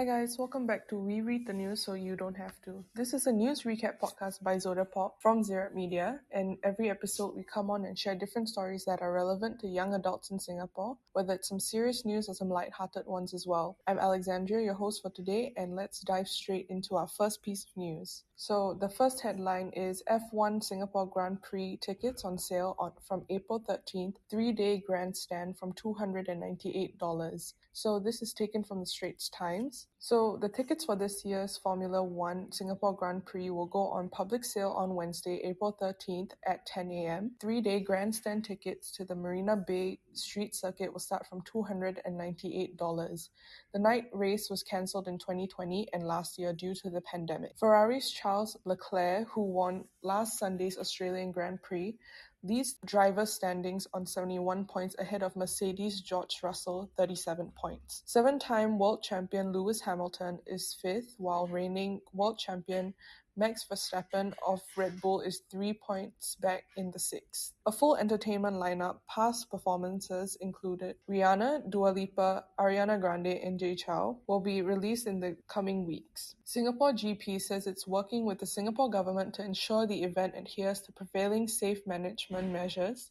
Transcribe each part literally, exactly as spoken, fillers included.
Hi guys, welcome back to We Read the News So You Don't Have To. This is a news recap podcast by Zodapop from Zerat Media, and every episode we come on and share different stories that are relevant to young adults in Singapore, whether it's some serious news or some light-hearted ones as well. I'm Alexandria, your host for today, and let's dive straight into our first piece of news. So the first headline is F one Singapore Grand Prix tickets on sale on, from April thirteenth, three-day grandstand from two hundred ninety-eight dollars. So this is taken from the Straits Times. So the tickets for this year's Formula One Singapore Grand Prix will go on public sale on Wednesday, April thirteenth at ten a.m. Three-day grandstand tickets to the Marina Bay Street Circuit will start from two hundred ninety-eight dollars. The night race was cancelled in twenty twenty and last year due to the pandemic. Ferrari's Charles Leclerc, who won last Sunday's Australian Grand Prix, leads driver standings on seventy-one points ahead of Mercedes' George Russell, thirty-seven points. Seven-time world champion Lewis Hamilton is fifth, while reigning world champion Max Verstappen of Red Bull is three points back in the sixth. A full entertainment lineup. Past performances included Rihanna, Dua Lipa, Ariana Grande, and Jay Chow will be released in the coming weeks. Singapore G P says it's working with the Singapore government to ensure the event adheres to prevailing safe management measures.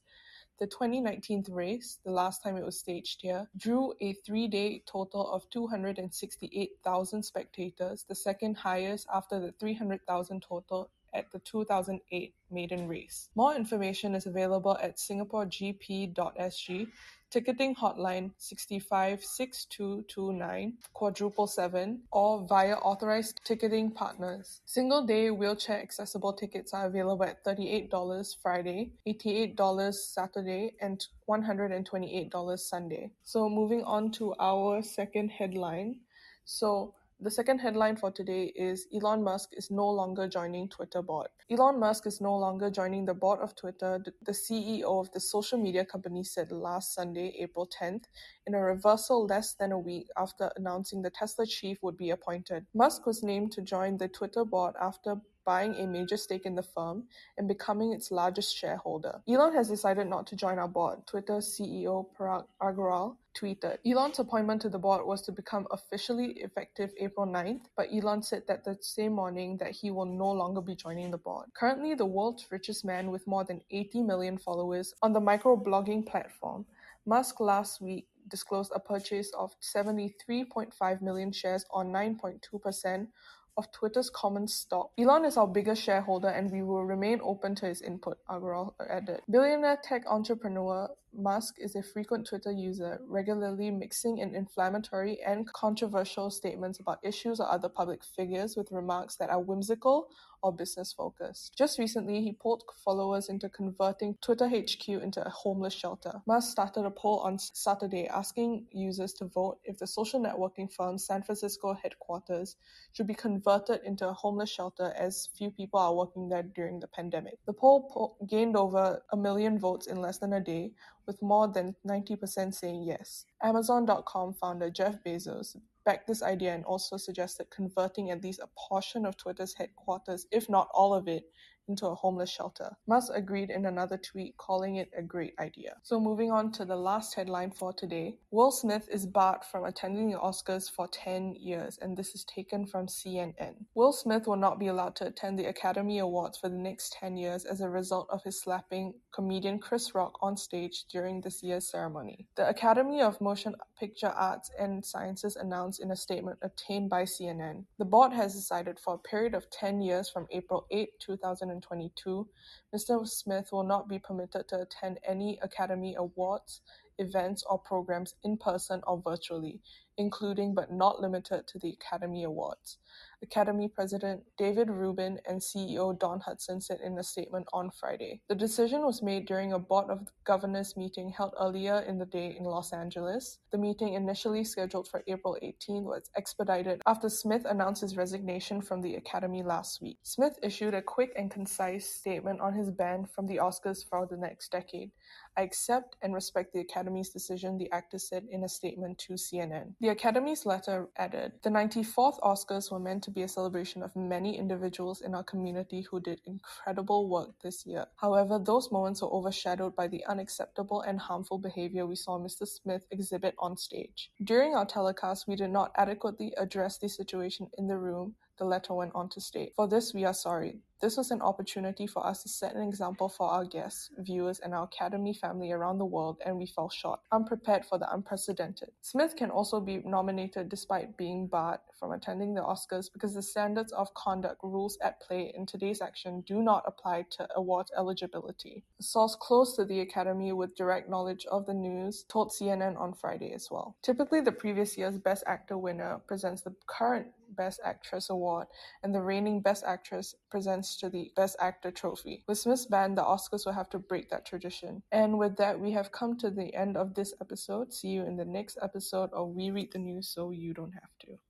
The twenty nineteen race, the last time it was staged here, drew a three-day total of two hundred sixty-eight thousand spectators, the second highest after the three hundred thousand total at the two thousand eight maiden race. More information is available at singapore g p dot s g, ticketing hotline six five six two two nine quadruple seven, or via authorized ticketing partners. Single day wheelchair accessible tickets are available at thirty-eight dollars Friday, eighty-eight dollars Saturday, and one hundred twenty-eight dollars Sunday. So moving on to our second headline. So the second headline for today is Elon Musk is no longer joining Twitter board. Elon Musk is no longer joining the board of Twitter, the C E O of the social media company said last Sunday, April tenth, in a reversal less than a week after announcing the Tesla chief would be appointed. Musk was named to join the Twitter board after buying a major stake in the firm and becoming its largest shareholder. Elon has decided not to join our board, Twitter C E O Parag Agrawal tweeted. Elon's appointment to the board was to become officially effective April ninth, but Elon said that the same morning that he will no longer be joining the board. Currently, the world's richest man with more than eighty million followers on the microblogging platform, Musk last week disclosed a purchase of seventy-three point five million shares or nine point two percent of Twitter's common stock. Elon is our biggest shareholder and we will remain open to his input, Agrawal added. Billionaire tech entrepreneur Musk is a frequent Twitter user, regularly mixing in inflammatory and controversial statements about issues or other public figures with remarks that are whimsical or business-focused. Just recently, he pulled followers into converting Twitter H Q into a homeless shelter. Musk started a poll on Saturday asking users to vote if the social networking firm's San Francisco headquarters should be converted into a homeless shelter, as few people are working there during the pandemic. The poll po- gained over a million votes in less than a day, with more than ninety percent saying yes. Amazon dot com founder Jeff Bezos backed this idea and also suggested converting at least a portion of Twitter's headquarters, if not all of it, into a homeless shelter. Musk agreed in another tweet, calling it a great idea. So moving on to the last headline for today. Will Smith is barred from attending the Oscars for ten years, and this is taken from C N N. Will Smith will not be allowed to attend the Academy Awards for the next ten years as a result of his slapping comedian Chris Rock on stage during this year's ceremony. The Academy of Motion Picture Arts and Sciences announced in a statement obtained by C N N. The board has decided for a period of ten years from April eighth, two thousand twenty-two, Mister Smith will not be permitted to attend any Academy Awards, events, or programs in person or virtually, including but not limited to the Academy Awards. Academy President David Rubin and C E O Don Hudson said in a statement on Friday. The decision was made during a Board of Governors meeting held earlier in the day in Los Angeles. The meeting, initially scheduled for April eighteenth, was expedited after Smith announced his resignation from the Academy last week. Smith issued a quick and concise statement on his ban from the Oscars for the next decade. "I accept and respect the Academy's decision," the actor said in a statement to C N N. The The Academy's letter added, "The ninety-fourth Oscars were meant to be a celebration of many individuals in our community who did incredible work this year. However, those moments were overshadowed by the unacceptable and harmful behavior we saw Mister Smith exhibit on stage. During our telecast, we did not adequately address the situation in the room," the letter went on to state. "For this, we are sorry. This was an opportunity for us to set an example for our guests, viewers, and our Academy family around the world, and we fell short, unprepared for the unprecedented." Smith can also be nominated despite being barred from attending the Oscars because the standards of conduct rules at play in today's action do not apply to awards eligibility. A source close to the Academy with direct knowledge of the news told C N N on Friday as well. "Typically, the previous year's Best Actor winner presents the current Best Actress award, and the reigning Best Actress presents to the Best Actor trophy. With Smith's ban, the Oscars will have to break that tradition. And with that, we have come to the end of this episode. See you in the next episode of We Read the News So You Don't Have To."